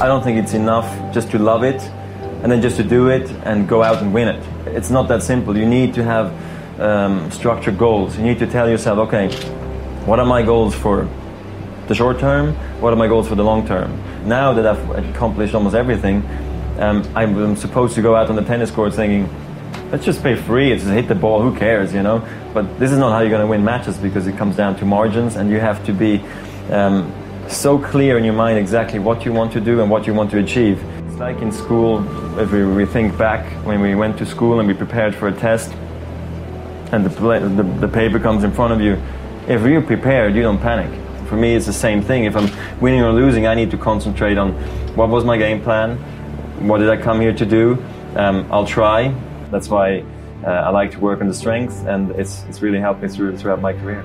I don't think it's enough just to love it and then just to do it and go out and win it. It's not that simple. You need to have structured goals. You need to tell yourself, okay, what are my goals for the short term? What are my goals for the long term? Now that I've accomplished almost everything, I'm supposed to go out on the tennis court thinking, let's just play free, it's just hit the ball, who cares, you know? But this is not how you're going to win matches, because it comes down to margins, and you have to be so clear in your mind exactly what you want to do and what you want to achieve. It's like in school, if we think back when we went to school and we prepared for a test, and the paper comes in front of you. If you're prepared, you don't panic. For me, it's the same thing. If I'm winning or losing, I need to concentrate on what was my game plan, what did I come here to do, I'll try. That's why I like to work on the strengths, and it's really helped me throughout my career.